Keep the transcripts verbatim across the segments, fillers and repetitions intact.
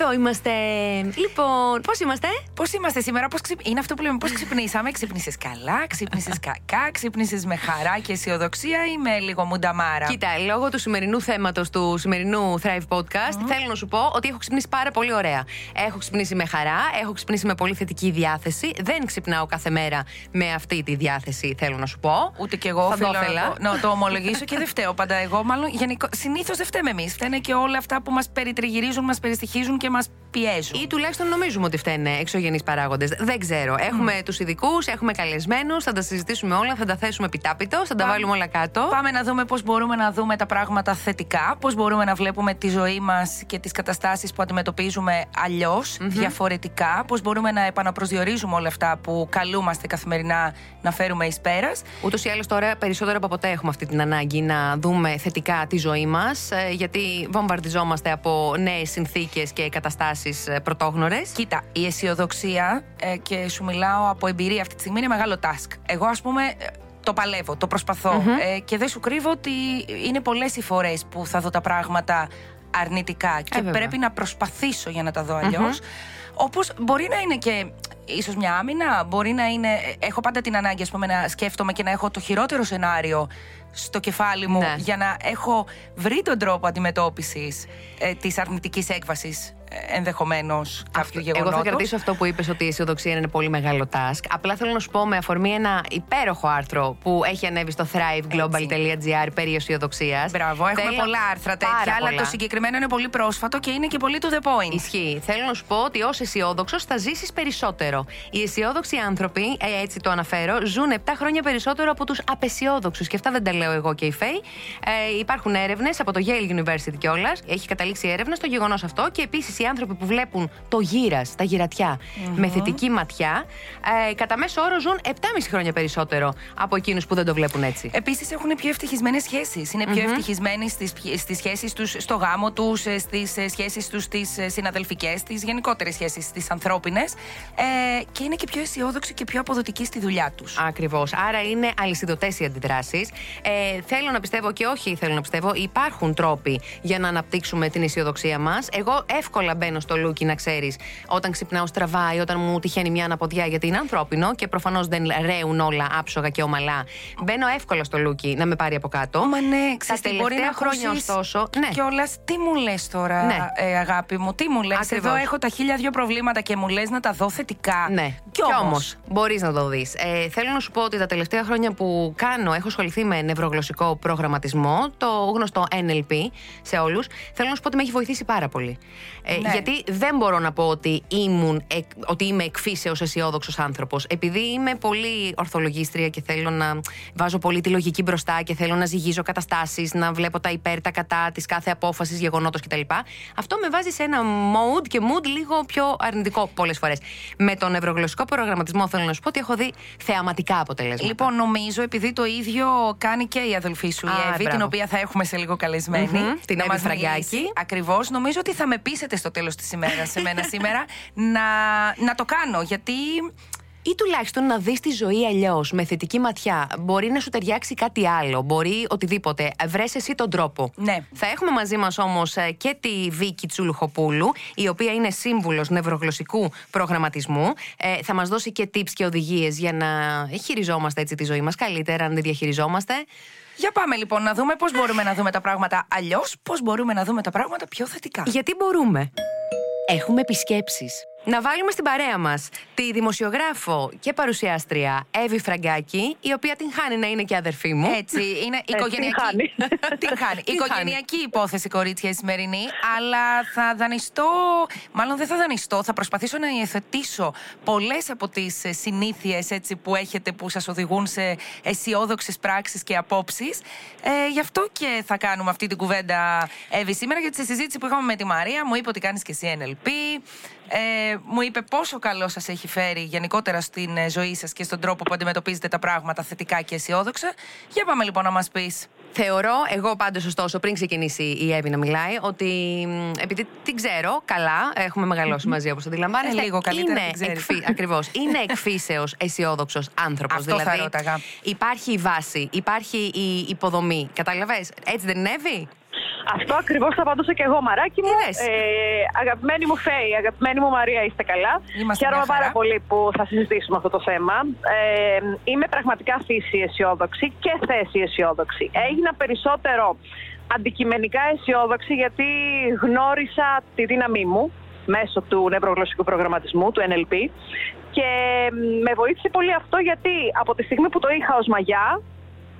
Εδώ είμαστε. Λοιπόν, πώς είμαστε? Πώς είμαστε σήμερα, πώς ξυπ... είναι αυτό που λέμε, πώς ξυπνήσαμε. Ξυπνήσες καλά, ξυπνήσες κακά, ξυπνήσες με χαρά και αισιοδοξία ή με λίγο μουνταμάρα? Κοίτα, λόγω του σημερινού θέματος του σημερινού Thrive Podcast, mm. θέλω να σου πω ότι έχω ξυπνήσει πάρα πολύ ωραία. Έχω ξυπνήσει με χαρά, έχω ξυπνήσει με πολύ θετική διάθεση. Δεν ξυπνάω κάθε μέρα με αυτή τη διάθεση, θέλω να σου πω. Ούτε κι εγώ θέλω να το, το ομολογήσω και δεν φταίω πάντα εγώ. Μάλλον γενικο... συνήθως δεν φταίμε εμείς. Φταίνε και όλα αυτά που μας περιτριγυρίζουν, μας περιστοιχίζουν και μας πιέζουν. Ή τουλάχιστον νομίζουμε ότι φταίνε εξωγενείς παράγοντες. Δεν ξέρω. Έχουμε mm. τους ειδικούς, έχουμε καλεσμένους, θα τα συζητήσουμε όλα, θα τα θέσουμε επιτάπητος, θα τα Πάμε. βάλουμε όλα κάτω. Πάμε να δούμε πώς μπορούμε να δούμε τα πράγματα θετικά, πώς μπορούμε να βλέπουμε τη ζωή μας και τις καταστάσεις που αντιμετωπίζουμε αλλιώς, mm-hmm. διαφορετικά, πώς μπορούμε να επαναπροσδιορίζουμε όλα αυτά που καλούμαστε καθημερινά να φέρουμε εις πέρας. Ούτως ή άλλως τώρα περισσότερο από ποτέ έχουμε αυτή την ανάγκη να δούμε θετικά τη ζωή μας, γιατί βομβαρδιζόμαστε από νέες συνθήκες και καταστάσεις πρωτόγνωρες. Κοίτα, η αισιοδοξία, ε, και σου μιλάω από εμπειρία αυτή τη στιγμή, είναι μεγάλο task. Εγώ, ας πούμε, το παλεύω, το προσπαθώ. Mm-hmm. Ε, και δεν σου κρύβω ότι είναι πολλές οι φορές που θα δω τα πράγματα αρνητικά και ε, πρέπει να προσπαθήσω για να τα δω αλλιώς. Mm-hmm. Όπως μπορεί να είναι και ίσως μια άμυνα, μπορεί να είναι. Έχω πάντα την ανάγκη, ας πούμε, να σκέφτομαι και να έχω το χειρότερο σενάριο στο κεφάλι μου, ναι, για να έχω βρει τον τρόπο αντιμετώπισης ε, της αρνητικής έκβασης ενδεχομένως κάποιου γεγονότος. Εγώ θα κρατήσω αυτό που είπες, ότι η αισιοδοξία είναι πολύ μεγάλο task. Απλά θέλω να σου πω, με αφορμή ένα υπέροχο άρθρο που έχει ανέβει στο thrive global dot gr περί αισιοδοξίας. Μπράβο, έχουμε θέλω... πολλά άρθρα τέτοια, αλλά το συγκεκριμένο είναι πολύ πρόσφατο και είναι και πολύ to the point. Ισχύει. Θέλω να σου πω ότι ως αισιόδοξος θα ζήσεις περισσότερο. Οι αισιόδοξοι άνθρωποι, έτσι το αναφέρω, ζουν επτά χρόνια περισσότερο από τους απεσιόδοξους. Και αυτά δεν τα λέω εγώ και η Φέη. Ε, υπάρχουν έρευνες από το Yale University κιόλας. Έχει καταλήξει έρευνα στο γεγονός αυτό και επίσης οι άνθρωποι που βλέπουν το γύρας, τα γυρατιά, mm-hmm. με θετική ματιά, ε, κατά μέσο όρο ζουν επτά και μισό χρόνια περισσότερο από εκείνους που δεν το βλέπουν έτσι. Επίσης έχουν πιο ευτυχισμένες σχέσεις. Είναι πιο mm-hmm. ευτυχισμένοι στις, στις σχέσεις τους, στο γάμο τους, στις σχέσεις τους, στις συναδελφικές, στις γενικότερες σχέσεις, στις ανθρώπινες. Ε, και είναι και πιο αισιόδοξοι και πιο αποδοτικοί στη δουλειά τους. Ακριβώς. Άρα είναι αλυσιδωτές οι αντιδράσεις. Ε, θέλω να πιστεύω και όχι θέλω να πιστεύω, υπάρχουν τρόποι για να αναπτύξουμε την αισιοδοξία μας. Εγώ εύκολα μπαίνω στο λούκι, να ξέρεις, όταν ξυπνάω στραβάει, όταν μου τυχαίνει μια αναποδιά, γιατί είναι ανθρώπινο και προφανώς δεν ρέουν όλα άψογα και ομαλά. Μπαίνω εύκολα στο λούκι να με πάρει από κάτω. Μα ναι, ξέρεις, τα τελευταία χρόνια ωστόσο. Ναι. Κιόλας, τι μου λες τώρα, ναι, ε, αγάπη μου, τι μου λες? Εδώ έχω τα χίλια δύο προβλήματα και μου λες να τα δω θετικά. Ναι, κι όμως μπορείς να το δεις. Ε, θέλω να σου πω ότι τα τελευταία χρόνια που κάνω, έχω ασχοληθεί με νευρογλωσσικό προγραμματισμό, το γνωστό N L P σε όλους. Θέλω να σου πω ότι με έχει βοηθήσει πάρα πολύ. Ναι. Γιατί δεν μπορώ να πω ότι, ήμουν, ότι είμαι εκφύσεως αισιόδοξος άνθρωπος. Επειδή είμαι πολύ ορθολογίστρια και θέλω να βάζω πολύ τη λογική μπροστά και θέλω να ζυγίζω καταστάσεις, να βλέπω τα υπέρ, τα κατά της κάθε απόφασης, γεγονότος κτλ. Αυτό με βάζει σε ένα mood και mood λίγο πιο αρνητικό πολλές φορές. Με τον νευρογλωσσικό προγραμματισμό θέλω να σου πω ότι έχω δει θεαματικά αποτελέσματα. Λοιπόν, νομίζω, επειδή το ίδιο κάνει και η αδελφή σου, η Α, Εύη, μπράβο, την οποία θα έχουμε σε λίγο καλεσμένη, mm-hmm, την Εύη Φραγκάκη. Ακριβώς, νομίζω ότι θα με πείσετε στο τέλος της ημέρας, εμένα σήμερα, να, να το κάνω, γιατί... Ή τουλάχιστον να δεις τη ζωή αλλιώς, με θετική ματιά. Μπορεί να σου ταιριάξει κάτι άλλο, μπορεί οτιδήποτε. Βρες εσύ τον τρόπο. Ναι. Θα έχουμε μαζί μας όμως και τη Βίκη Τσουλουχοπούλου, η οποία είναι σύμβουλος νευρογλωσσικού προγραμματισμού. Ε, θα μας δώσει και tips και οδηγίες για να χειριζόμαστε έτσι τη ζωή μας καλύτερα, να τη διαχειριζόμαστε. Για πάμε λοιπόν να δούμε πώς μπορούμε να δούμε τα πράγματα αλλιώς, πώς μπορούμε να δούμε τα πράγματα πιο θετικά. Γιατί μπορούμε. Έχουμε επισκέψεις. Να βάλουμε στην παρέα μας τη δημοσιογράφο και παρουσιάστρια Εύη Φραγκάκη, η οποία την χάνει να είναι και αδερφή μου. Έτσι, είναι οικογενειακή. Την χάνει. Οικογενειακή υπόθεση, κορίτσια, η σημερινή, αλλά θα δανειστώ, μάλλον δεν θα δανειστώ, θα προσπαθήσω να υιοθετήσω πολλές από τις συνήθειες έτσι, που έχετε, που σας οδηγούν σε αισιόδοξες πράξεις και απόψεις. Ε, γι' αυτό και θα κάνουμε αυτή την κουβέντα, Εύη, σήμερα, γιατί σε συζήτηση που είχαμε με τη Μαρία, μου είπε ότι κάνεις και εσύ N L P. Ε, μου είπε πόσο καλό σας έχει φέρει γενικότερα στην ζωή σας και στον τρόπο που αντιμετωπίζετε τα πράγματα θετικά και αισιόδοξα. Για πάμε λοιπόν να μας πεις. Θεωρώ, εγώ πάντως ωστόσο, πριν ξεκινήσει η Εύη να μιλάει, ότι επειδή την ξέρω καλά, έχουμε μεγαλώσει μαζί όπως αντιλαμβάνεστε. Λίγο καλύτερα την ξέρεις. Εκφυ... Ακριβώς. Είναι εκφύσεως αισιόδοξος άνθρωπος. Αυτό δηλαδή, θα ρώταγα. Υπάρχει η βάση, υπάρχει η υποδομή. Κατάλαβες, έτσι δεν είναι, Εύη? Αυτό ακριβώς θα απαντούσα και εγώ, μαράκι μου. Ε, αγαπημένη μου Φέη, αγαπημένη μου Μαρία, είστε καλά? Είμαστε. Χαίρομαι πάρα πολύ που θα συζητήσουμε αυτό το θέμα. Ε, είμαι πραγματικά φύση αισιόδοξη και θέση αισιόδοξη. Έγινα περισσότερο αντικειμενικά αισιόδοξη γιατί γνώρισα τη δύναμή μου μέσω του νευρογλωσσικού προγραμματισμού, του εν ελ πι. Και με βοήθησε πολύ αυτό γιατί από τη στιγμή που το είχα ως μαγιά,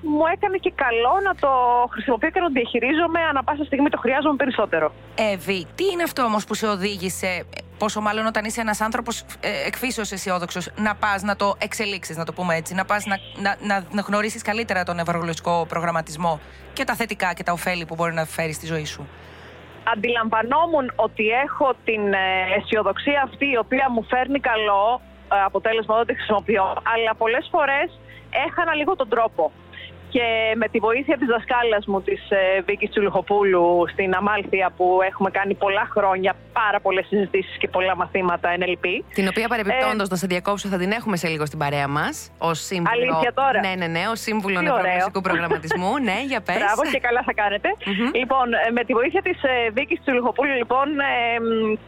μου έκανε και καλό να το χρησιμοποιώ και να το διαχειρίζομαι. Ανά πάσα στιγμή το χρειάζομαι περισσότερο. Εύη, τι είναι αυτό όμως που σε οδήγησε, πόσο μάλλον όταν είσαι ένας άνθρωπος ε, εκφύσεως αισιόδοξος, να πας να το εξελίξεις, να το πούμε έτσι, να πας να, να, να, να γνωρίσεις καλύτερα τον νευρογλωσσικό προγραμματισμό και τα θετικά και τα ωφέλη που μπορεί να φέρει στη ζωή σου? Αντιλαμβανόμουν ότι έχω την αισιοδοξία αυτή, η οποία μου φέρνει καλό αποτέλεσμα όταν τη χρησιμοποιώ, αλλά πολλές φορές έχανα λίγο τον τρόπο. Και με τη βοήθεια της δασκάλας μου, της Βίκης Τσουλουχοπούλου στην Αμάλθεια, που έχουμε κάνει πολλά χρόνια, πάρα πολλές συζητήσεις και πολλά μαθήματα εν ελ πι. Την οποία παρεμπιπτόντως, ε, να σε διακόψω, θα την έχουμε σε λίγο στην παρέα μας. Ως σύμβουλο. Αλήθεια τώρα? Ναι, ναι, ναι, ως σύμβουλο νευρογλωσσικού προγραμματισμού. Ναι, για πες. Μπράβο και καλά θα κάνετε. Mm-hmm. Λοιπόν, με τη βοήθεια της Βίκης Τσουλουχοπούλου, λοιπόν, ε,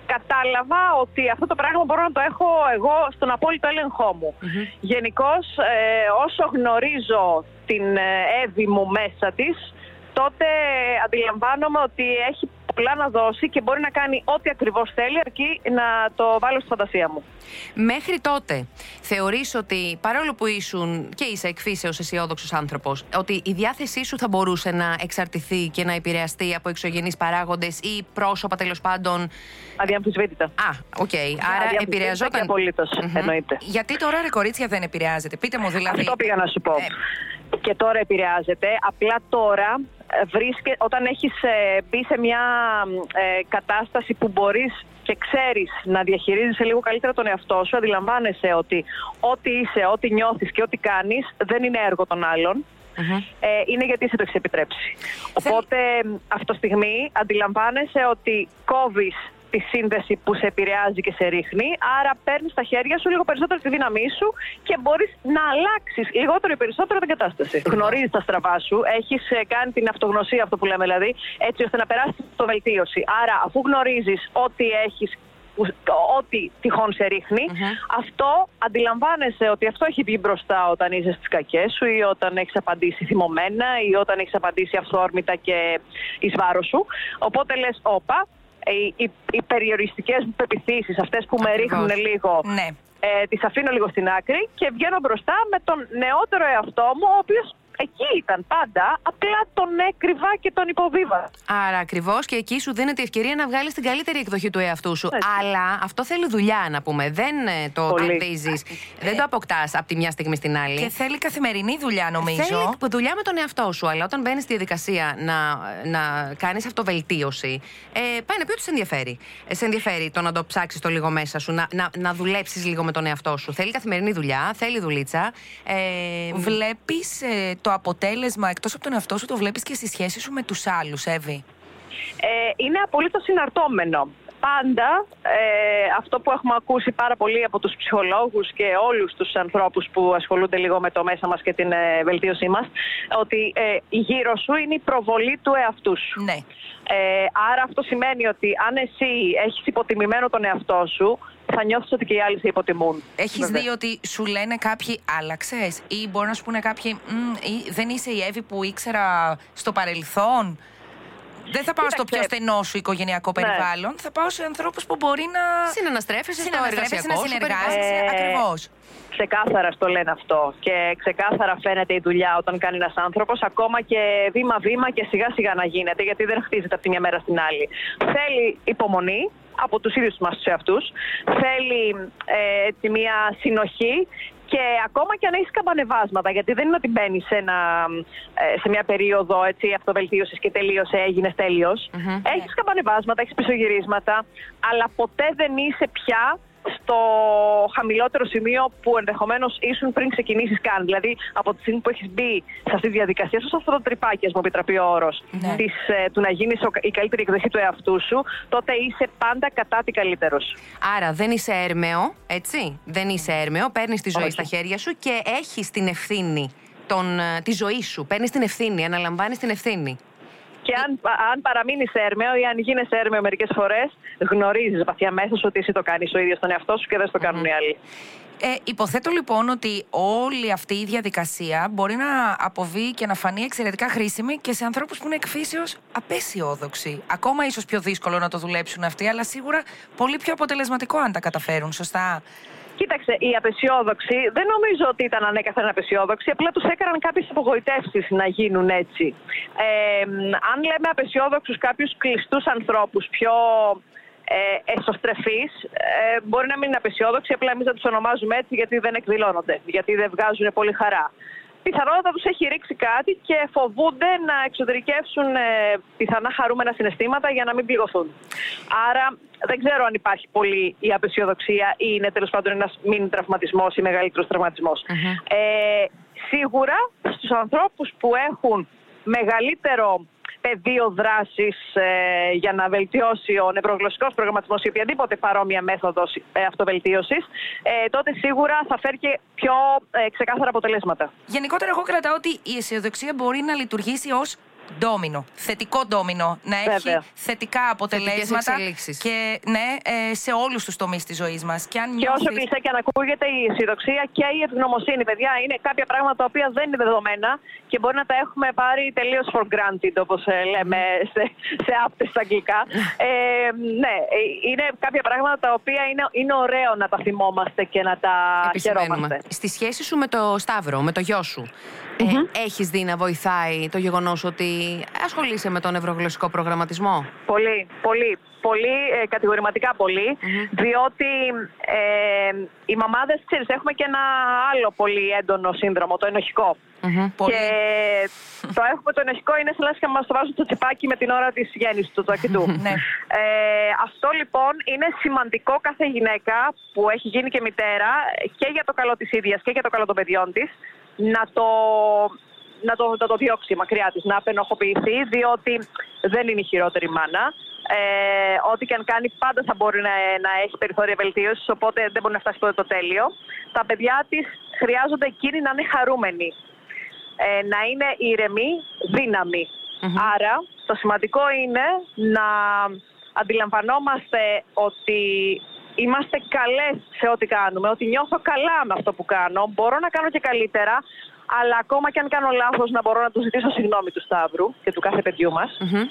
κατάλαβα ότι αυτό το πράγμα μπορώ να το έχω εγώ στον απόλυτο έλεγχό μου. Mm-hmm. Γενικώς, ε, όσο γνωρίζω την Εύη μου μέσα της, τότε αντιλαμβάνομαι ότι έχει πολλά να δώσει και μπορεί να κάνει ό,τι ακριβώς θέλει, αρκεί να το βάλω στη φαντασία μου. Μέχρι τότε θεωρείς ότι, παρόλο που ήσουν και είσαι εκφύσεως αισιόδοξος άνθρωπος, ότι η διάθεσή σου θα μπορούσε να εξαρτηθεί και να επηρεαστεί από εξωγενείς παράγοντες ή πρόσωπα, τέλος πάντων? Αδιαμφισβήτητα. Α, οκ. Okay. Άρα επηρεαζόταν. Απολύτως, mm-hmm. εννοείται. Γιατί τώρα, ρε κορίτσια, δεν επηρεάζεται? Πείτε μου δηλαδή. Αυτό πήγα να σου πω. Ε... Και τώρα επηρεάζεται, απλά τώρα βρίσκε, όταν έχεις ε, μπει σε μια ε, κατάσταση που μπορείς και ξέρεις να διαχειρίζεσαι λίγο καλύτερα τον εαυτό σου, αντιλαμβάνεσαι ότι ό,τι είσαι, ό,τι νιώθεις και ό,τι κάνεις δεν είναι έργο των άλλων. Mm-hmm. Ε, είναι γιατί εσύ το έχεις επιτρέψει. Οπότε αυτή τη στιγμή αντιλαμβάνεσαι ότι κόβεις τη σύνδεση που σε επηρεάζει και σε ρίχνει, άρα παίρνεις στα χέρια σου λίγο περισσότερο τη δύναμή σου και μπορείς να αλλάξεις λιγότερο ή περισσότερο την κατάσταση. Γνωρίζεις τα στραβά σου, έχεις κάνει την αυτογνωσία, αυτό που λέμε δηλαδή, έτσι ώστε να περάσεις το βελτίωση. Άρα αφού γνωρίζεις ό,τι έχεις, ό,τι τυχόν σε ρίχνει, mm-hmm. αυτό αντιλαμβάνεσαι ότι αυτό έχει βγει μπροστά όταν είσαι στις κακές σου ή όταν έχεις απαντήσει θυμωμένα ή όταν έχεις απαντήσει αυθόρμητα και εις βάρος σου. Οπότε λες, όπα, Οι, οι, οι περιοριστικές μου πεποιθήσεις, αυτές που με ρίχνουν λίγο, ναι. ε, τις αφήνω λίγο στην άκρη και βγαίνω μπροστά με τον νεότερο εαυτό μου, ο οποίος εκεί ήταν πάντα, απλά τον έκρυβα και τον υποβίβα. Άρα ακριβώς, και εκεί σου δίνεται η ευκαιρία να βγάλεις την καλύτερη εκδοχή του εαυτού σου. Έτσι. Αλλά αυτό θέλει δουλειά, να πούμε. Δεν το κερδίζεις, δεν το αποκτάς από τη μια στιγμή στην άλλη. Και θέλει καθημερινή δουλειά, νομίζω. Θέλει δουλειά με τον εαυτό σου. Αλλά όταν μπαίνεις στη διαδικασία να, να κάνεις αυτοβελτίωση, ε, πάει να πει ότι σε ενδιαφέρει. Ε, σε ενδιαφέρει το να το ψάξεις το λίγο μέσα σου, να, να, να δουλέψεις λίγο με τον εαυτό σου. Θέλει καθημερινή δουλειά, θέλει δουλίτσα. Ε, Βλέπεις. Ε, Το αποτέλεσμα, εκτός από τον εαυτό σου, το βλέπεις και στη σχέση σου με τους άλλους, Εύη? Ε, είναι απολύτως συναρτώμενο. Πάντα, ε, αυτό που έχουμε ακούσει πάρα πολύ από τους ψυχολόγους και όλους τους ανθρώπους που ασχολούνται λίγο με το μέσα μας και την ε, βελτίωσή μας, ότι ε, γύρω σου είναι η προβολή του εαυτού σου. Ναι. Ε, άρα αυτό σημαίνει ότι αν εσύ έχεις υποτιμημένο τον εαυτό σου, θα νιώθεις ότι και οι άλλοι σε υποτιμούν. Έχεις Βέβαια. δει ότι σου λένε κάποιοι άλλαξες ή μπορεί να σου πούνε κάποιοι ή, δεν είσαι η Εύη που ήξερα στο παρελθόν? Δεν θα πάω Κοίταξε. στο πιο στενό σου οικογενειακό περιβάλλον. Ναι. Θα πάω σε ανθρώπους που μπορεί να συναναστρέφεσαι, να συνεργάζεσαι. Ε... Ακριβώς. Ξεκάθαρα στο λένε αυτό και ξεκάθαρα φαίνεται η δουλειά όταν κάνει ένας άνθρωπος, ακόμα και βήμα-βήμα και σιγά-σιγά να γίνεται, γιατί δεν χτίζεται από τη μια μέρα στην άλλη. Θέλει υπομονή από τους ίδιους μας τους εαυτούς, θέλει ε, τη μία συνοχή. Και ακόμα και αν έχεις καμπανεβάσματα, γιατί δεν είναι ότι μπαίνεις σε, σε μια περίοδο αυτοβελτίωσης και τελείωσε, έγινες τέλειος. Mm-hmm. Έχεις καμπανεβάσματα, έχεις πισωγυρίσματα, αλλά ποτέ δεν είσαι πια στο χαμηλότερο σημείο που ενδεχομένως ήσουν πριν ξεκινήσεις καν. Δηλαδή, από τη στιγμή που έχεις μπει σε αυτή τη διαδικασία, στο αυτό το τρυπάκι, ας μου επιτραπεί ο όρος, ναι. της, ε, του να γίνεις η καλύτερη εκδοχή του εαυτού σου, τότε είσαι πάντα κατά τι καλύτερος. Άρα, δεν είσαι έρμεο, έτσι. Δεν είσαι έρμεο, παίρνεις τη ζωή Όχι. στα χέρια σου και έχεις την ευθύνη τον, τη ζωή σου. Παίρνεις την ευθύνη, αναλαμβάνεις την ευθύνη. Και αν, αν παραμείνεις έρμεο ή αν γίνεσαι έρμεο μερικές φορές, γνωρίζεις βαθιά μέσα σου ότι εσύ το κάνεις ο ίδιος στον εαυτό σου και δεν στο κάνουν mm-hmm. οι άλλοι. Ε, υποθέτω λοιπόν ότι όλη αυτή η διαδικασία μπορεί να αποβεί και να φανεί εξαιρετικά χρήσιμη και σε ανθρώπους που είναι εκφύσεως απαισιόδοξοι. Ακόμα ίσως πιο δύσκολο να το δουλέψουν αυτοί, αλλά σίγουρα πολύ πιο αποτελεσματικό αν τα καταφέρουν, σωστά. Κοίταξε, οι απαισιόδοξοι δεν νομίζω ότι ήταν ανέκαθεν απαισιόδοξοι, απλά τους έκαναν κάποιες απογοητεύσεις να γίνουν έτσι. Ε, αν λέμε απαισιόδοξους κάποιους κλειστούς ανθρώπους, πιο ε, εσωστρεφείς, ε, μπορεί να μην είναι απαισιόδοξοι, απλά εμείς να τους ονομάζουμε έτσι γιατί δεν εκδηλώνονται, γιατί δεν βγάζουν πολύ χαρά. Πιθανότατα τους έχει ρίξει κάτι και φοβούνται να εξωτερικεύσουν ε, πιθανά χαρούμενα συναισθήματα για να μην πληγωθούν. Άρα δεν ξέρω αν υπάρχει πολύ η απαισιοδοξία ή είναι τέλος πάντων ένας μίνι τραυματισμός ή μεγαλύτερος τραυματισμός. Mm-hmm. Ε, σίγουρα στους ανθρώπους που έχουν μεγαλύτερο πεδίο δράσης ε, για να βελτιώσει ο νευρογλωσσικός προγραμματισμός ή οποιαδήποτε παρόμοια μέθοδος ε, αυτοβελτίωσης, ε, τότε σίγουρα θα φέρει και πιο ε, ξεκάθαρα αποτελέσματα. Γενικότερα, εγώ κρατάω ότι η αισιοδοξία μπορεί να λειτουργήσει ως ντόμινο, θετικό ντόμινο, να έχει Βέβαια. θετικά αποτελέσματα και, ναι, ε, σε όλους τους τομείς της ζωής μας. Και, αν και νιώθεις... όσο κλεισέ και αν ακούγεται, η αισιοδοξία και η ευγνωμοσύνη, παιδιά, είναι κάποια πράγματα τα οποία δεν είναι δεδομένα και μπορεί να τα έχουμε πάρει τελείως for granted, όπως ε, λέμε σε, σε άπτες στα αγγλικά. ε, ναι, είναι κάποια πράγματα τα οποία είναι, είναι ωραίο να τα θυμόμαστε και να τα χαιρόμαστε. Στη σχέση σου με το Σταύρο, με το γιο σου, ε, mm-hmm. έχεις δει να βοηθάει το γεγονός ότι ασχολείσαι με τον νευρογλωσσικό προγραμματισμό? Πολύ, πολύ, πολύ, ε, κατηγορηματικά πολύ, mm-hmm. διότι ε, οι μαμάδες, ξέρεις, έχουμε και ένα άλλο πολύ έντονο σύνδρομο, το ενοχικό. Mm-hmm, και το έχουμε το ενοχικό, είναι σαν να μας το βάζουν το τσιπάκι με την ώρα της γέννησης του τσακιτού. ε, αυτό λοιπόν είναι σημαντικό κάθε γυναίκα που έχει γίνει και μητέρα και για το καλό της ίδιας και για το καλό των παιδιών της να το... Να το, να το διώξει μακριά της, να απενοχοποιηθεί, διότι δεν είναι η χειρότερη μάνα. Ε, ό,τι και αν κάνει, πάντα θα μπορεί να, να έχει περιθώρια βελτίωσης, οπότε δεν μπορεί να φτάσει ποτέ το τέλειο. Τα παιδιά της χρειάζονται εκείνοι να είναι χαρούμενοι, ε, να είναι ήρεμοι, δύναμοι. Mm-hmm. Άρα, το σημαντικό είναι να αντιλαμβανόμαστε ότι είμαστε καλές σε ό,τι κάνουμε, ότι νιώθω καλά με αυτό που κάνω, μπορώ να κάνω και καλύτερα, αλλά ακόμα και αν κάνω λάθος να μπορώ να του ζητήσω συγγνώμη του Σταύρου και του κάθε παιδιού μας. Mm-hmm.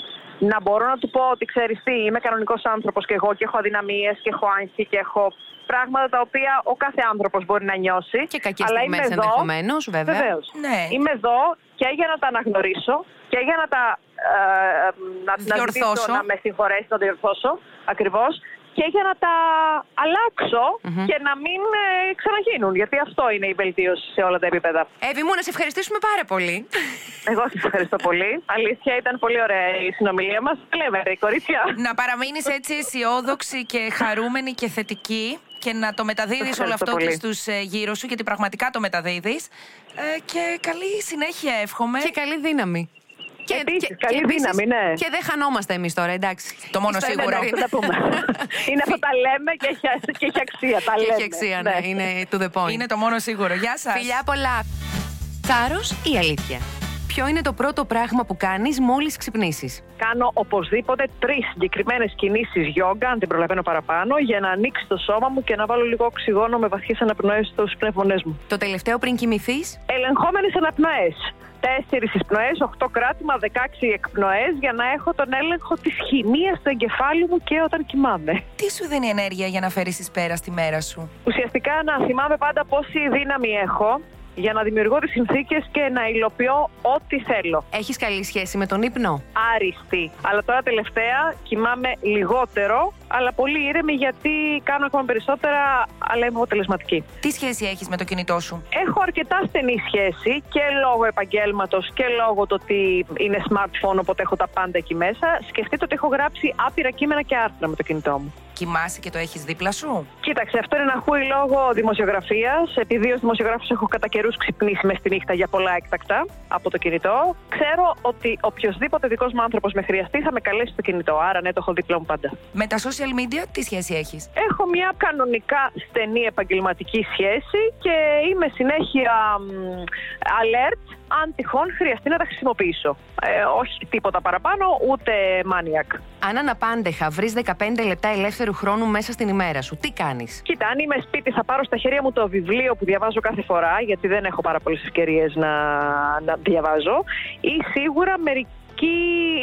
Να μπορώ να του πω ότι ξέρεις τι, είμαι κανονικός άνθρωπος και εγώ και έχω αδυναμίες και έχω άγχη και έχω πράγματα τα οποία ο κάθε άνθρωπος μπορεί να νιώσει. Και κακές στιγμές ενδεχομένως, βέβαια. Βεβαίως. Ναι. Είμαι εδώ και για να τα αναγνωρίσω και για να τα ε, να, να, ζητήσω, να με συγχωρέσει, να διορθώσω ακριβώς. Και για να τα αλλάξω mm-hmm. και να μην ε, ξαναγίνουν. Γιατί αυτό είναι η βελτίωση σε όλα τα επίπεδα. Εύη μου, να σε ευχαριστήσουμε πάρα πολύ. Εγώ σας ευχαριστώ πολύ. Αλήθεια, ήταν πολύ ωραία η συνομιλία μας. Λέμε, ρε, κορίτσια. Να παραμείνεις έτσι αισιόδοξη και χαρούμενη και θετική και να το μεταδίδεις όλο αυτό πολύ. Και στους ε, γύρω σου, γιατί πραγματικά το μεταδίδεις. Ε, και καλή συνέχεια, εύχομαι. Και καλή δύναμη. Και, επίσης, και, καλή και δύναμη, ναι. Και δεν χανόμαστε εμείς τώρα, εντάξει. Το μόνο σίγουρο είναι. Είναι αυτό τα λέμε και έχει αξία. Τα λέμε. Έχει αξία, ναι. Ναι. Είναι to the point. Είναι το μόνο σίγουρο. Γεια σας. Φιλιά πολλά. Θάρρος ή αλήθεια? Ποιο είναι το πρώτο πράγμα που κάνεις μόλις ξυπνήσεις? Κάνω οπωσδήποτε τρεις συγκεκριμένες κινήσεις γιόγκα, αν την προλαβαίνω παραπάνω, για να ανοίξει το σώμα μου και να βάλω λίγο οξυγόνο με βαθιές αναπνοές στους πνεύμονές μου. Το τελευταίο πριν κοιμηθείς? Ελεγχόμενες αναπνοές. Τέσσερις εισπνοές, οκτώ κράτημα, δεκαέξι εκπνοές για να έχω τον έλεγχο της χημείας του εγκεφάλου μου και όταν κοιμάμαι. Τι σου δίνει ενέργεια για να φέρεις εις πέρα στη μέρα σου? Ουσιαστικά να θυμάμαι πάντα πόση δύναμη έχω για να δημιουργώ τις συνθήκες και να υλοποιώ ό,τι θέλω. Έχεις καλή σχέση με τον ύπνο? Άριστη. Αλλά τώρα τελευταία κοιμάμαι λιγότερο αλλά πολύ ήρεμη γιατί κάνω ακόμα περισσότερα, αλλά είμαι αποτελεσματική. Τι σχέση έχεις με το κινητό σου? Έχω αρκετά στενή σχέση και λόγω επαγγέλματος και λόγω το ότι είναι smartphone, οπότε έχω τα πάντα εκεί μέσα. Σκεφτείτε ότι έχω γράψει άπειρα κείμενα και άρθρα με το κινητό μου. Κοιμάσαι και το έχεις δίπλα σου? Κοίταξε, αυτό είναι ένα χούι λόγω δημοσιογραφίας. Επειδή ως δημοσιογράφος έχω κατά καιρούς ξυπνήσει μες τη νύχτα για πολλά έκτακτα από το κινητό, ξέρω ότι οποιοδήποτε δικός μου άνθρωπος με χρειαστεί θα με καλέσει στο κινητό. Άρα, ναι, το έχω δίπλα μου πάντα. Με τα social media, τι σχέση έχεις? Έχω μια κανονικά στενή επαγγελματική σχέση και είμαι συνέχεια alert. Αν τυχόν χρειαστεί να τα χρησιμοποιήσω. Ε, όχι τίποτα παραπάνω, ούτε μάνιακ. Αν αναπάντεχα βρεις δεκαπέντε λεπτά ελεύθερου χρόνου μέσα στην ημέρα σου, τι κάνεις? Κοίτα, αν είμαι σπίτι, θα πάρω στα χέρια μου το βιβλίο που διαβάζω κάθε φορά, γιατί δεν έχω πάρα πολλές ευκαιρίες να, να διαβάζω, ή σίγουρα μερικοί. Και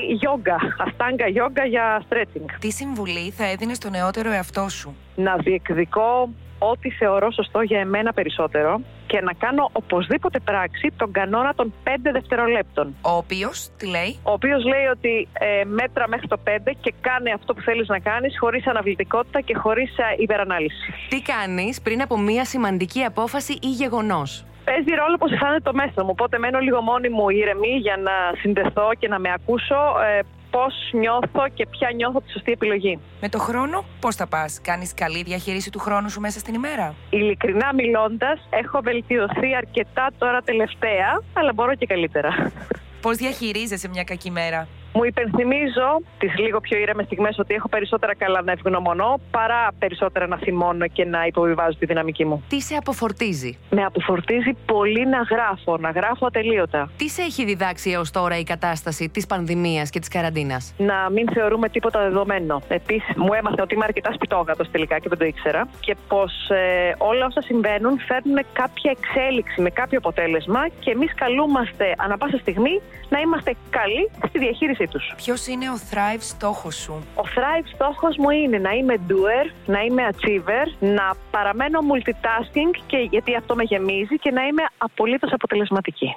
γιόγκα, αστάγκα γιόγκα για stretching. Τι συμβουλή θα έδινες στον νεότερο εαυτό σου? Να διεκδικώ ό,τι θεωρώ σωστό για εμένα περισσότερο και να κάνω οπωσδήποτε πράξη τον κανόνα των πέντε δευτερολέπτων. Ο οποίος τι λέει? Ο οποίος λέει ότι ε, μέτρα μέχρι το πέντε και κάνε αυτό που θέλεις να κάνεις χωρίς αναβλητικότητα και χωρίς υπερανάλυση. Τι κάνεις πριν από μια σημαντική απόφαση ή γεγονός? Παίζει ρόλο πως αισθάνεται το μέσα μου, οπότε μένω λίγο μόνη μου ήρεμη για να συνδεθώ και να με ακούσω ε, πώς νιώθω και ποια νιώθω τη σωστή επιλογή. Με το χρόνο πώς θα πας? Κάνεις καλή διαχείριση του χρόνου σου μέσα στην ημέρα? Ειλικρινά μιλώντας, έχω βελτιωθεί αρκετά τώρα τελευταία, αλλά μπορώ και καλύτερα. Πώς διαχειρίζεσαι μια κακή μέρα? Μου υπενθυμίζω τις λίγο πιο ήρεμες στιγμές ότι έχω περισσότερα καλά να ευγνωμονώ παρά περισσότερα να θυμώνω και να υποβιβάζω τη δυναμική μου. Τι σε αποφορτίζει? Με αποφορτίζει πολύ να γράφω, να γράφω ατελείωτα. Τι σε έχει διδάξει έως τώρα η κατάσταση της πανδημίας και της καραντίνας? Να μην θεωρούμε τίποτα δεδομένο. Επίσης, μου έμαθε ότι είμαι αρκετά σπιτόγατος τελικά και δεν το ήξερα και πως ε, όλα όσα συμβαίνουν φέρνουν κάποια εξέλιξη με κάποιο αποτέλεσμα και εμείς καλούμαστε ανα πάσα στιγμή να είμαστε καλοί στη διαχείριση. Ποιος είναι ο Thrive στόχος σου? Ο Thrive στόχος μου είναι να είμαι doer, να είμαι achiever, να παραμένω multitasking και γιατί αυτό με γεμίζει και να είμαι απολύτως αποτελεσματική.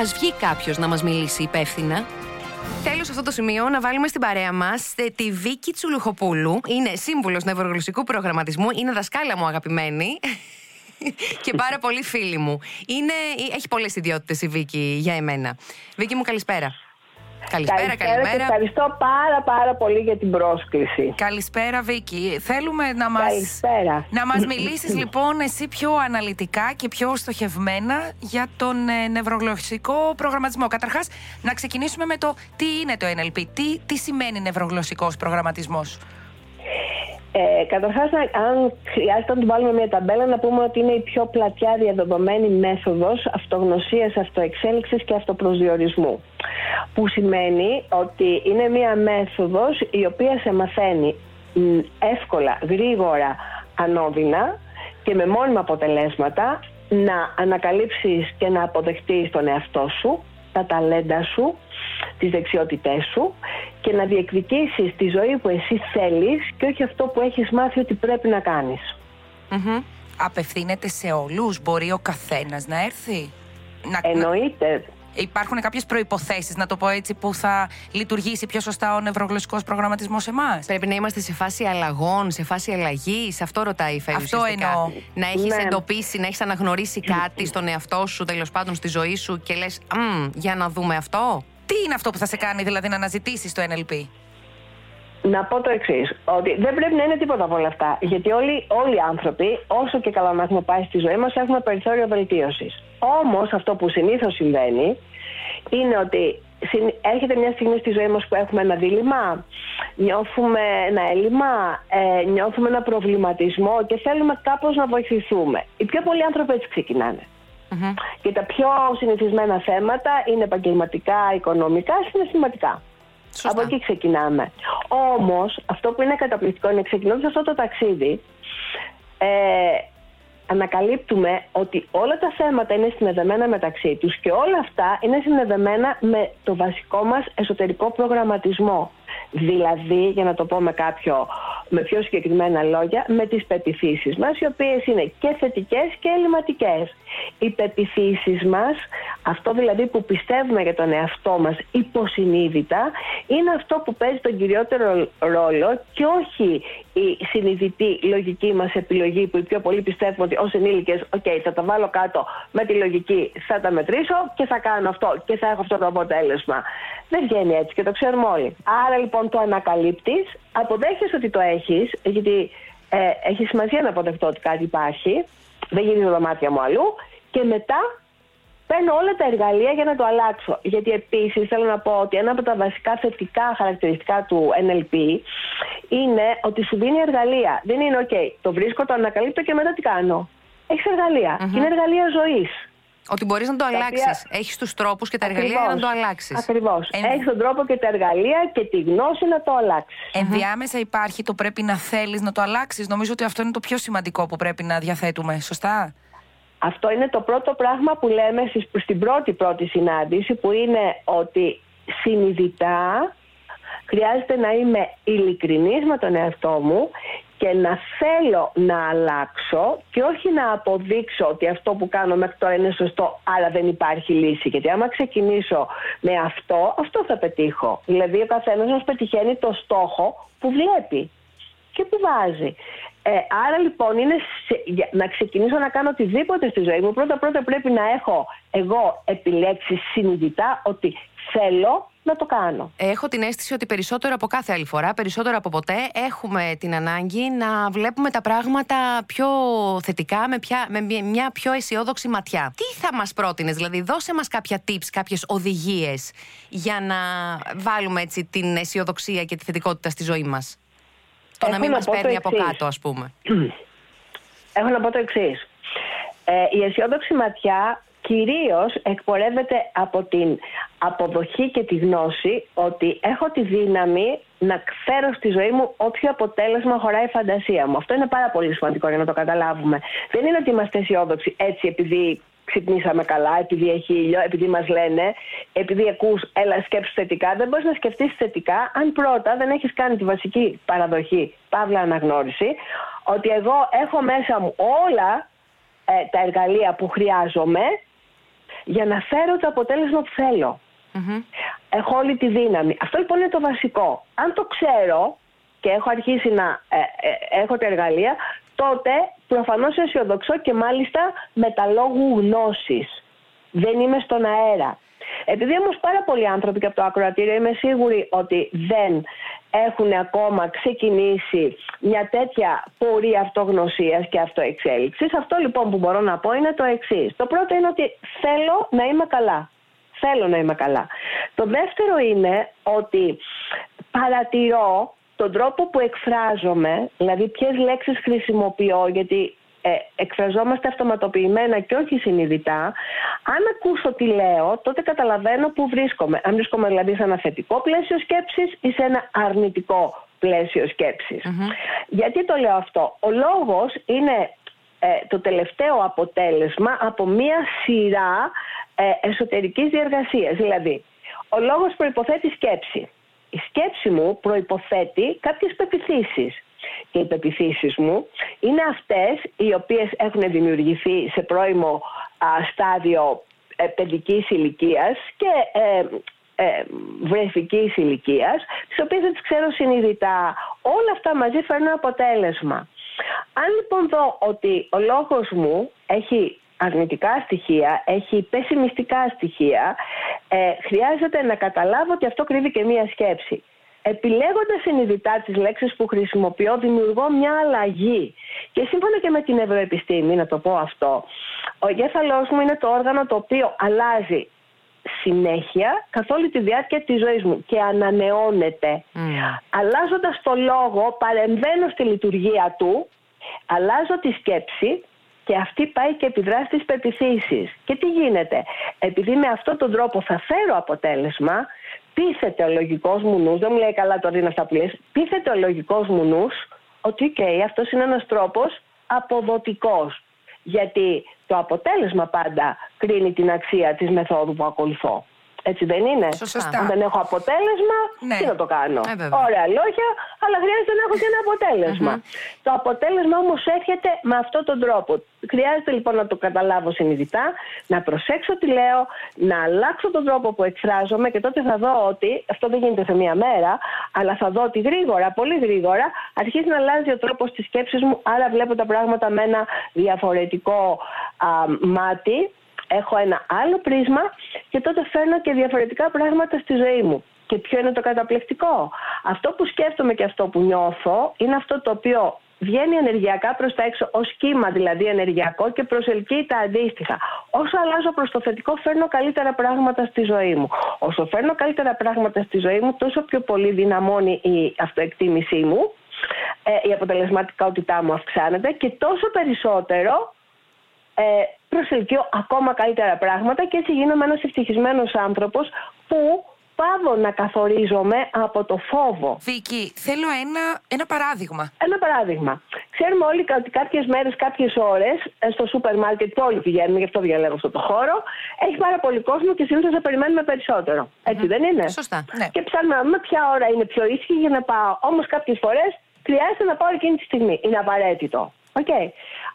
Ας βγει κάποιος να μας μιλήσει υπεύθυνα. Τέλος αυτό το σημείο να βάλουμε στην παρέα μας τη Βίκη Τσουλουχοπούλου. Είναι σύμβουλος νευρογλωσσικού προγραμματισμού, είναι δασκάλα μου αγαπημένη. Και πάρα πολύ φίλη μου. Είναι... Έχει πολλές ιδιότητες η Βίκη για εμένα. Βίκη μου, καλησπέρα. Καλησπέρα, καλημέρα. Ευχαριστώ πάρα πάρα πολύ για την πρόσκληση. Καλησπέρα, Βίκη. Θέλουμε να μας, να μας μιλήσεις λοιπόν εσύ πιο αναλυτικά και πιο στοχευμένα για τον ε, νευρογλωσσικό προγραμματισμό. Καταρχάς, να ξεκινήσουμε με το τι είναι το εν ελ πι, τι, τι σημαίνει νευρογλωσσικός προγραμματισμός. Ε, Καταρχάς, αν χρειάζεται να του βάλουμε μια ταμπέλα, να πούμε ότι είναι η πιο πλατιά διαδεδομένη μέθοδος αυτογνωσίας, αυτοεξέλιξης και αυτοπροσδιορισμού. Που σημαίνει ότι είναι μια μέθοδος η οποία σε μαθαίνει εύκολα, γρήγορα, ανώδυνα και με μόνιμα αποτελέσματα να ανακαλύψεις και να αποδεχτείς τον εαυτό σου, τα ταλέντα σου, τις δεξιότητές σου και να διεκδικήσεις τη ζωή που εσύ θέλεις και όχι αυτό που έχεις μάθει ότι πρέπει να κάνεις. Mm-hmm. Απευθύνεται σε όλους, μπορεί ο καθένας να έρθει? Να... Εννοείται. Υπάρχουν κάποιες προϋποθέσεις, να το πω έτσι, που θα λειτουργήσει πιο σωστά ο νευρογλωσσικός προγραμματισμός σε εμάς? Πρέπει να είμαστε σε φάση αλλαγών, σε φάση αλλαγής. Αυτό ρωτάει η Φέη. Αυτό ουσιαστικά εννοώ. Να έχεις ναι. εντοπίσει, να έχεις αναγνωρίσει κάτι στον εαυτό σου, τέλος πάντων στη ζωή σου και λες, μ, για να δούμε αυτό. Τι είναι αυτό που θα σε κάνει δηλαδή να αναζητήσεις το εν ελ πι? Να πω το εξής, ότι δεν πρέπει να είναι τίποτα από όλα αυτά. Γιατί όλοι, όλοι οι άνθρωποι, όσο και καλά να έχουμε πάει στη ζωή μας, έχουμε περιθώριο βελτίωσης. Όμως αυτό που συνήθως συμβαίνει είναι ότι έρχεται μια στιγμή στη ζωή μας που έχουμε ένα δίλημμα, νιώθουμε ένα έλλειμμα, ε, νιώθουμε ένα προβληματισμό και θέλουμε κάπως να βοηθηθούμε. Οι πιο πολλοί άνθρωποι έτσι ξεκινάνε. Mm-hmm. Και τα πιο συνηθισμένα θέματα είναι επαγγελματικά, οικονομικά, συναισθηματικά. Σωστά. Από εκεί ξεκινάμε. Όμως αυτό που είναι καταπληκτικό είναι ξεκινώντας αυτό το ταξίδι, ε, ανακαλύπτουμε ότι όλα τα θέματα είναι συνδεδεμένα μεταξύ τους και όλα αυτά είναι συνδεδεμένα με το βασικό μας εσωτερικό προγραμματισμό. Δηλαδή, για να το πω με κάποιο, με πιο συγκεκριμένα λόγια, με τις πεποιθήσεις μας, οι οποίες είναι και θετικές και ελληματικές. Οι πεποιθήσεις μας Αυτό δηλαδή που πιστεύουμε για τον εαυτό μας υποσυνείδητα είναι αυτό που παίζει τον κυριότερο ρόλο και όχι η συνειδητή λογική μας επιλογή που οι πιο πολλοί πιστεύουμε ότι ως ενήλικες okay, θα τα βάλω κάτω με τη λογική, θα τα μετρήσω και θα κάνω αυτό και θα έχω αυτό το αποτέλεσμα. Δεν βγαίνει έτσι και το ξέρουμε όλοι. Άρα λοιπόν το ανακαλύπτεις, αποδέχεσαι ότι το έχεις, γιατί ε, έχει σημασία να αποδεχτώ ότι κάτι υπάρχει, δεν γυρίζω τα μάτια μου αλλού και μετά παίρνω όλα τα εργαλεία για να το αλλάξω. Γιατί επίσης θέλω να πω ότι ένα από τα βασικά θετικά χαρακτηριστικά του εν ελ πι είναι ότι σου δίνει εργαλεία. Δεν είναι ok, το βρίσκω, το ανακαλύπτω και μετά τι κάνω. Έχεις εργαλεία. Mm-hmm. Είναι εργαλεία ζωής. Ότι μπορείς να το αλλάξεις. Οποία... Έχεις τους τρόπους και τα Ακριβώς. εργαλεία για να το αλλάξεις. Ακριβώς. Ε... Έχεις τον τρόπο και τα εργαλεία και τη γνώση να το αλλάξεις. Ενδιάμεσα υπάρχει το πρέπει να θέλεις να το αλλάξεις. Νομίζω ότι αυτό είναι το πιο σημαντικό που πρέπει να διαθέτουμε. Σωστά. Αυτό είναι το πρώτο πράγμα που λέμε στην πρώτη πρώτη συνάντηση, που είναι ότι συνειδητά χρειάζεται να είμαι ειλικρινής με τον εαυτό μου και να θέλω να αλλάξω και όχι να αποδείξω ότι αυτό που κάνω μέχρι τώρα είναι σωστό, αλλά δεν υπάρχει λύση. Γιατί άμα ξεκινήσω με αυτό, αυτό θα πετύχω. Δηλαδή ο καθένας μας πετυχαίνει το στόχο που βλέπει και που βάζει. Ε, άρα λοιπόν είναι σε, να ξεκινήσω να κάνω οτιδήποτε στη ζωή μου, πρώτα πρώτα πρέπει να έχω εγώ επιλέξει συνειδητά ότι θέλω να το κάνω. Έχω την αίσθηση ότι περισσότερο από κάθε άλλη φορά, περισσότερο από ποτέ, έχουμε την ανάγκη να βλέπουμε τα πράγματα πιο θετικά, με, πια, με μια πιο αισιόδοξη ματιά. Τι θα μας πρότεινες, δηλαδή δώσε μας κάποια tips, κάποιες οδηγίες για να βάλουμε έτσι την αισιοδοξία και τη θετικότητα στη ζωή μας. Το Έχω να μην να μας παίρνει από κάτω, ας πούμε. Έχω να πω το εξής. Ε, η αισιόδοξη ματιά κυρίως εκπορεύεται από την αποδοχή και τη γνώση ότι έχω τη δύναμη να φέρω στη ζωή μου όποιο αποτέλεσμα χωράει η φαντασία μου. Αυτό είναι πάρα πολύ σημαντικό για να το καταλάβουμε. Δεν είναι ότι είμαστε αισιόδοξοι έτσι επειδή ξυπνήσαμε καλά, επειδή έχει ήλιο, επειδή μας λένε, επειδή ακούς, έλα σκέψου θετικά. Δεν μπορείς να σκεφτείς θετικά αν πρώτα δεν έχεις κάνει τη βασική παραδοχή, παύλα αναγνώριση, ότι εγώ έχω μέσα μου όλα ε, τα εργαλεία που χρειάζομαι για να φέρω το αποτέλεσμα που θέλω. Mm-hmm. Έχω όλη τη δύναμη. Αυτό λοιπόν είναι το βασικό. Αν το ξέρω και έχω αρχίσει να ε, ε, έχω τα εργαλεία, τότε προφανώς αισιοδοξώ και μάλιστα με τα λόγου γνώσης. Δεν είμαι στον αέρα. Επειδή όμως πάρα πολλοί άνθρωποι και από το ακροατήριο είμαι σίγουρη ότι δεν έχουν ακόμα ξεκινήσει μια τέτοια πορεία αυτογνωσίας και αυτοεξέλιξης, αυτό λοιπόν που μπορώ να πω είναι το εξής. Το πρώτο είναι ότι θέλω να είμαι καλά. Θέλω να είμαι καλά. Το δεύτερο είναι ότι παρατηρώ τον τρόπο που εκφράζομαι, δηλαδή ποιες λέξεις χρησιμοποιώ, γιατί ε, εκφραζόμαστε αυτοματοποιημένα και όχι συνειδητά. Αν ακούσω τι λέω, τότε καταλαβαίνω πού βρίσκομαι. Αν βρίσκομαι δηλαδή σε ένα θετικό πλαίσιο σκέψης ή σε ένα αρνητικό πλαίσιο σκέψης. Mm-hmm. Γιατί το λέω αυτό? Ο λόγος είναι ε, το τελευταίο αποτέλεσμα από μία σειρά ε, εσωτερικής διεργασίας. Δηλαδή, ο λόγος προϋποθέτει σκέψη. Η σκέψη μου προϋποθέτει κάποιες πεποιθήσεις. Και οι πεποιθήσεις μου είναι αυτές οι οποίες έχουν δημιουργηθεί σε πρώιμο α, στάδιο ε, παιδικής ηλικίας και ε, ε, βρεφικής ηλικίας, τις οποίες δεν τις ξέρω συνειδητά. Όλα αυτά μαζί φέρνουν αποτέλεσμα. Αν λοιπόν δω ότι ο λόγος μου έχει αρνητικά στοιχεία, έχει πεσημιστικά στοιχεία, ε, χρειάζεται να καταλάβω ότι αυτό κρύβει και μία σκέψη. Επιλέγοντας συνειδητά τις λέξεις που χρησιμοποιώ, δημιουργώ μια αλλαγή. Και σύμφωνα και με την ευρωεπιστήμη, να το πω αυτό, ο εγκέφαλός μου είναι το όργανο το οποίο αλλάζει συνέχεια καθ' όλη τη διάρκεια της ζωής μου και ανανεώνεται. Mm. Αλλάζοντας το λόγο, παρεμβαίνω στη λειτουργία του, αλλάζω τη σκέψη, και αυτή πάει και επιδρά στις πεποιθήσεις. Και τι γίνεται? Επειδή με αυτόν τον τρόπο θα φέρω αποτέλεσμα, πείθεται ο λογικός μου νους, δεν μου λέει καλά τώρα είναι αυτά που λες, πείθεται ο λογικός μου νους ότι okay, αυτός είναι ένας τρόπος αποδοτικός. Γιατί το αποτέλεσμα πάντα κρίνει την αξία της μεθόδου που ακολουθώ. Έτσι δεν είναι. Σωστά. Αν δεν έχω αποτέλεσμα, ναι. τι να το κάνω. Ε, Ωραία λόγια, αλλά χρειάζεται να έχω και ένα αποτέλεσμα. Mm-hmm. Το αποτέλεσμα όμως έρχεται με αυτόν τον τρόπο. Χρειάζεται λοιπόν να το καταλάβω συνειδητά, να προσέξω τι λέω, να αλλάξω τον τρόπο που εκφράζομαι και τότε θα δω ότι, αυτό δεν γίνεται σε μία μέρα, αλλά θα δω ότι γρήγορα, πολύ γρήγορα, αρχίζει να αλλάζει ο τρόπος της σκέψης μου, άρα βλέπω τα πράγματα με ένα διαφορετικό α, μάτι. Έχω ένα άλλο πρίσμα και τότε φέρνω και διαφορετικά πράγματα στη ζωή μου. Και ποιο είναι το καταπληκτικό? Αυτό που σκέφτομαι και αυτό που νιώθω είναι αυτό το οποίο βγαίνει ενεργειακά προς τα έξω, ως κύμα δηλαδή ενεργειακό, και προσελκύει τα αντίστοιχα. Όσο αλλάζω προς το θετικό, φέρνω καλύτερα πράγματα στη ζωή μου. Όσο φέρνω καλύτερα πράγματα στη ζωή μου, τόσο πιο πολύ δυναμώνει η αυτοεκτίμησή μου, η αποτελεσματικότητά μου αυξάνεται και τόσο περισσότερο προσελκύω ακόμα καλύτερα πράγματα και έτσι γίνομαι ένας ευτυχισμένος άνθρωπος που πάω να καθορίζομαι από το φόβο. Βίκη, θέλω ένα, ένα παράδειγμα. Ένα παράδειγμα. Ξέρουμε όλοι ότι κάποιες μέρες, κάποιες ώρες στο σούπερ μάρκετ που όλοι πηγαίνουν, γι' αυτό διαλέγω αυτό το χώρο, έχει πάρα πολύ κόσμο και συνήθως θα περιμένουμε περισσότερο. Έτσι mm-hmm. δεν είναι? Σωστά. Ναι. Και ψάχνουμε να δούμε ποια ώρα είναι πιο ήσυχη για να πάω. Όμως κάποιες φορές χρειάζεται να πάω εκείνη τη στιγμή. Είναι απαραίτητο. Okay.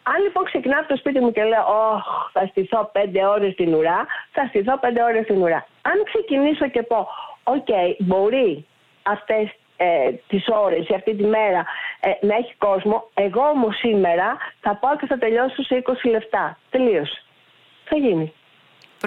Αν λοιπόν ξεκινάω από το σπίτι μου και λέω oh, θα στηθώ πέντε ώρες την ουρά, θα στηθώ πέντε ώρες την ουρά. Αν ξεκινήσω και πω οκ, okay, μπορεί αυτές ε, τις ώρες ή αυτή τη μέρα ε, να έχει κόσμο, εγώ όμως σήμερα θα πάω και θα τελειώσω σε είκοσι λεπτά. Τελείωσε. Θα γίνει.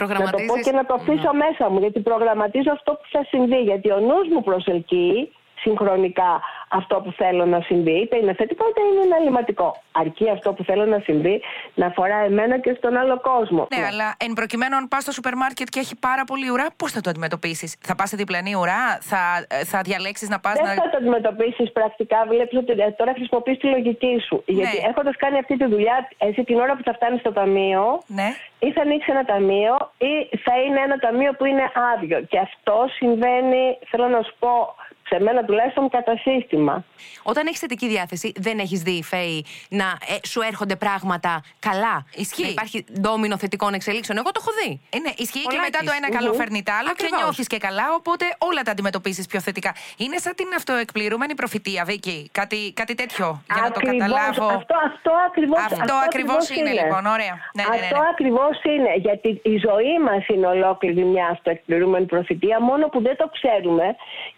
Να το πω και να το αφήσω no. μέσα μου, γιατί προγραμματίζω αυτό που θα συμβεί, γιατί ο νους μου προσελκύει συγχρονικά αυτό που θέλω να συμβεί, είτε είναι θετικό είτε είναι ελληματικό. Αρκεί αυτό που θέλω να συμβεί να αφορά εμένα και στον άλλο κόσμο. Ναι, ναι. αλλά εν προκειμένου, αν πας στο σούπερ μάρκετ και έχει πάρα πολύ ουρά, πώς θα το αντιμετωπίσεις? Θα πας σε διπλανή ουρά, θα, θα διαλέξεις να πας. Δεν να... θα το αντιμετωπίσεις πρακτικά. Βλέπεις ότι τώρα χρησιμοποιείς τη λογική σου. Ναι. Γιατί έχοντας κάνει αυτή τη δουλειά, εσύ την ώρα που θα φτάνεις στο ταμείο, ναι. ή θα ανοίξει ένα ταμείο, ή θα είναι ένα ταμείο που είναι άδειο. Και αυτό συμβαίνει, θέλω να σου πω, σε μένα τουλάχιστον κατά σύστημα. Όταν έχεις θετική διάθεση, δεν έχεις δει, Φέη, να ε, σου έρχονται πράγματα καλά. Ισχύει. Να υπάρχει ντόμινο θετικών εξελίξεων. Εγώ το έχω δει. Ε, ναι, ισχύει. Πολάκης. Και μετά το ένα καλό mm-hmm. φέρνει τα άλλο. Ακριβώς. Και νιώθεις και καλά, οπότε όλα τα αντιμετωπίζεις πιο θετικά. Είναι σαν την αυτοεκπληρούμενη προφητεία, Βίκη. Κάτι, κάτι τέτοιο. Για ακριβώς. να το καταλάβω. Αυτό, αυτό ακριβώς αυτό αυτό ακριβώς είναι, είναι, λοιπόν. Ωραία. Ναι, αυτό ναι, ναι, ναι. ακριβώς είναι. Γιατί η ζωή μας είναι ολόκληρη μια αυτοεκπληρούμενη προφητεία, μόνο που δεν το ξέρουμε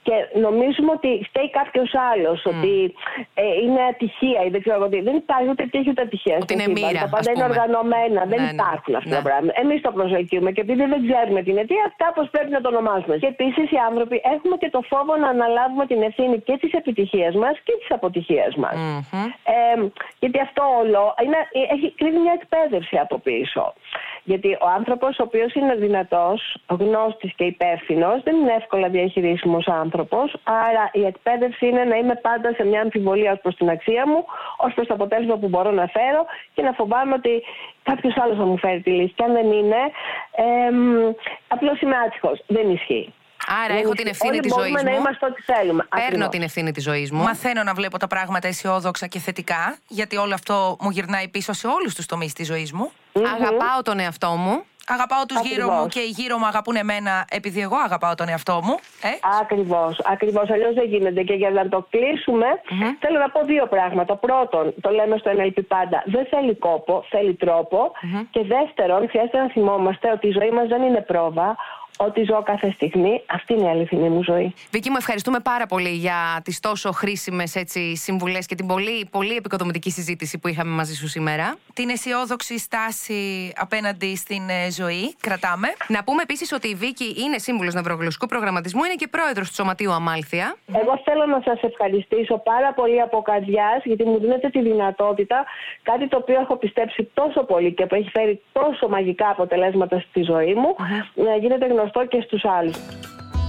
και νομίζουμε ότι φταίει κάποιος άλλος, mm. ότι ε, είναι ατυχία ή δεν ξέρω εγώ τι. Δεν υπάρχει ούτε τύχη ούτε ατυχία. Ότι είναι μοίρα. Τα πάντα είναι οργανωμένα. Ναι, δεν ναι, υπάρχουν ναι. αυτά τα πράγματα. Εμείς το προσελκύουμε και επειδή δεν ξέρουμε την αιτία, κάπως πρέπει να το ονομάσουμε. Και επίσης οι άνθρωποι έχουμε και το φόβο να αναλάβουμε την ευθύνη και της επιτυχίας μας και της αποτυχίας μας. Mm-hmm. Ε, γιατί αυτό όλο είναι, έχει, κρύβει μια εκπαίδευση από πίσω. Γιατί ο άνθρωπος ο οποίος είναι δυνατός, γνώστης και υπεύθυνος, δεν είναι εύκολα διαχειρίσιμος άνθρωπος. Άρα η εκπαίδευση είναι να είμαι πάντα σε μια αμφιβολία ως προς την αξία μου, ως προς το αποτέλεσμα που μπορώ να φέρω και να φοβάμαι ότι κάποιος άλλος θα μου φέρει τη λύση. Και αν δεν είναι, εμ, απλώς είμαι άτυχος. Δεν ισχύει. Άρα, έχω την ευθύνη της ζωής μου. Μπορούμε να είμαστε ό,τι θέλουμε. Παίρνω ακριβώς. την ευθύνη της ζωής μου. Μαθαίνω να βλέπω τα πράγματα αισιόδοξα και θετικά, γιατί όλο αυτό μου γυρνάει πίσω σε όλους τους τομείς της ζωής μου. Mm-hmm. Αγαπάω τον εαυτό μου. Αγαπάω τους ακριβώς. γύρω μου και οι γύρω μου αγαπούν εμένα επειδή εγώ αγαπάω τον εαυτό μου. Ε? Ακριβώς, ακριβώς. Αλλιώς δεν γίνεται. Και για να το κλείσουμε, mm-hmm. θέλω να πω δύο πράγματα. Πρώτον, το λέμε στο εν ελ πι πάντα, δεν θέλει κόπο, θέλει τρόπο. Mm-hmm. Και δεύτερον, χρειάζεται να θυμόμαστε ότι η ζωή μας δεν είναι πρόβα. Ό,τι ζω κάθε στιγμή, αυτή είναι η αληθινή μου ζωή. Βίκη μου, ευχαριστούμε πάρα πολύ για τις τόσο χρήσιμες συμβουλές και την πολύ, πολύ επικοδομητική συζήτηση που είχαμε μαζί σου σήμερα. Την αισιόδοξη στάση απέναντι στην ζωή κρατάμε. Να πούμε επίσης ότι η Βίκη είναι σύμβουλος νευρογλωσσικού προγραμματισμού, είναι και πρόεδρος του Σωματείου Αμάλθεια. Εγώ θέλω να σας ευχαριστήσω πάρα πολύ από καρδιάς, γιατί μου δίνετε τη δυνατότητα, κάτι το οποίο έχω πιστέψει τόσο πολύ και που έχει φέρει τόσο μαγικά αποτελέσματα στη ζωή μου, να γίνεται γνωστό και στους άλλους.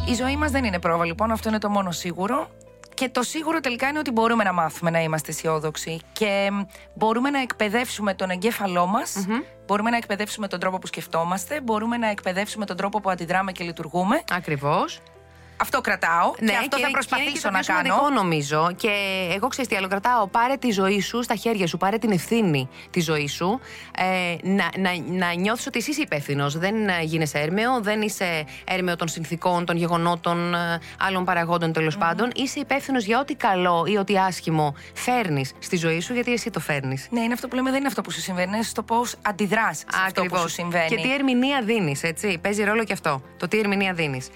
Η ζωή μας δεν είναι πρόβα, λοιπόν, αυτό είναι το μόνο σίγουρο. Και το σίγουρο τελικά είναι ότι μπορούμε να μάθουμε να είμαστε αισιόδοξοι και μπορούμε να εκπαιδεύσουμε τον εγκέφαλό μας, mm-hmm. μπορούμε να εκπαιδεύσουμε τον τρόπο που σκεφτόμαστε, μπορούμε να εκπαιδεύσουμε τον τρόπο που αντιδράμε και λειτουργούμε. Ακριβώς. αυτό κρατάω. Ναι, και αυτό και θα προσπαθήσω να κάνω. Είναι σημαντικό, νομίζω. Και εγώ ξέρω τι άλλο κρατάω. Πάρε τη ζωή σου στα χέρια σου. Πάρε την ευθύνη τη ζωή σου. Ε, να να, να νιώθεις ότι εσύ είσαι υπεύθυνος. Δεν γίνεσαι έρμεο, δεν είσαι έρμεο των συνθήκων, των γεγονότων, άλλων παραγόντων τέλος mm. πάντων. Είσαι υπεύθυνος για ό,τι καλό ή ό,τι άσχημο φέρνεις στη ζωή σου, γιατί εσύ το φέρνεις. Ναι, είναι αυτό που λέμε, δεν είναι αυτό που σου συμβαίνει, είναι στο πώς αντιδράς σε αυτό που σου συμβαίνει. Και τι ερμηνεία δίνεις, έτσι. Παίζει ρόλο και αυτό. Το τι ερμηνεία δίνεις.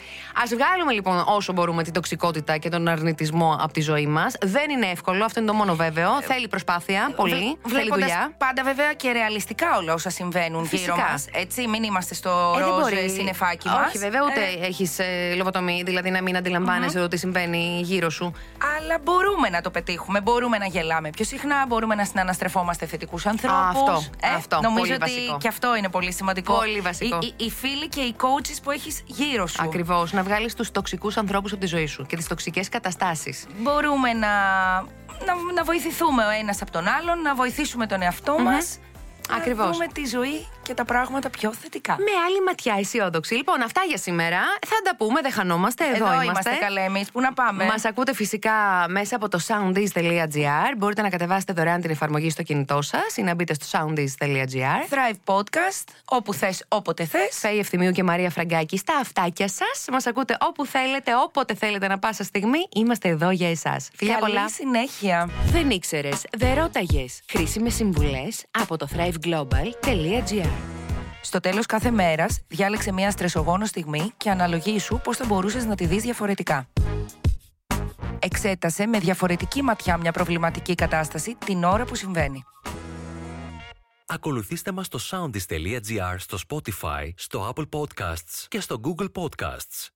Ας βγάλουμε λοιπόν όσο μπορούμε την τοξικότητα και τον αρνητισμό από τη ζωή μας. Δεν είναι εύκολο, αυτό είναι το μόνο βέβαιο. Ε, θέλει προσπάθεια, πολύ. Θέλει δουλειά. Πάντα βέβαια και ρεαλιστικά όλα όσα συμβαίνουν γύρω μας. Έτσι, μην είμαστε στο ροζ συννεφάκι μας. Όχι, βέβαια, ούτε ε. έχεις ε, λογοτομή, δηλαδή να μην αντιλαμβάνεσαι mm-hmm. ότι συμβαίνει γύρω σου. Αλλά μπορούμε να το πετύχουμε. Μπορούμε να γελάμε πιο συχνά, μπορούμε να συναναστρεφόμαστε θετικούς ανθρώπους. Αυτό. Ε, αυτό. Νομίζω πολύ ότι βασικό. Και αυτό είναι πολύ σημαντικό. Πολύ βασικό. Οι, οι, οι φίλοι και οι coaches που έχεις γύρω σου. Ακριβώς. Να βγάλεις τους τοξικούς ανθρώπους από τη ζωή σου και τις τοξικές καταστάσεις. Μπορούμε να, να, να βοηθηθούμε ο ένας από τον άλλον, να βοηθήσουμε τον εαυτό mm-hmm. μας. Ακριβώς. Να δούμε τη ζωή και τα πράγματα πιο θετικά. Με άλλη ματιά, αισιόδοξη. Λοιπόν, αυτά για σήμερα. Θα τα πούμε, δεν χανόμαστε. Εδώ, Εδώ είμαστε. είμαστε καλέ, εμείς που να πάμε. Μας ακούτε φυσικά μέσα από το soundies.gr. Μπορείτε να κατεβάσετε δωρεάν την εφαρμογή στο κινητό σας ή να μπείτε στο soundies.gr. Thrive Podcast, όπου θες, όποτε θες. Φέη Ευθυμίου και Μαρία Φραγκάκη στα αυτάκια σας. Μας ακούτε όπου θέλετε, όποτε θέλετε, να πάσα στιγμή. Είμαστε εδώ για εσάς. Φιλιά πολλά. Καλή συνέχεια. Δεν ήξερες, δεν ρώταγες. Χρήσιμες συμβουλές από το thrive global τελεία gr. Στο τέλος κάθε μέρας, διάλεξε μια στρεσογόνο στιγμή και αναλογήσου πώς θα μπορούσες να τη δεις διαφορετικά. Εξέτασε με διαφορετική ματιά μια προβληματική κατάσταση την ώρα που συμβαίνει. Ακολουθήστε μας στο soundies.gr, στο Spotify, στο Apple Podcasts και στο Google Podcasts.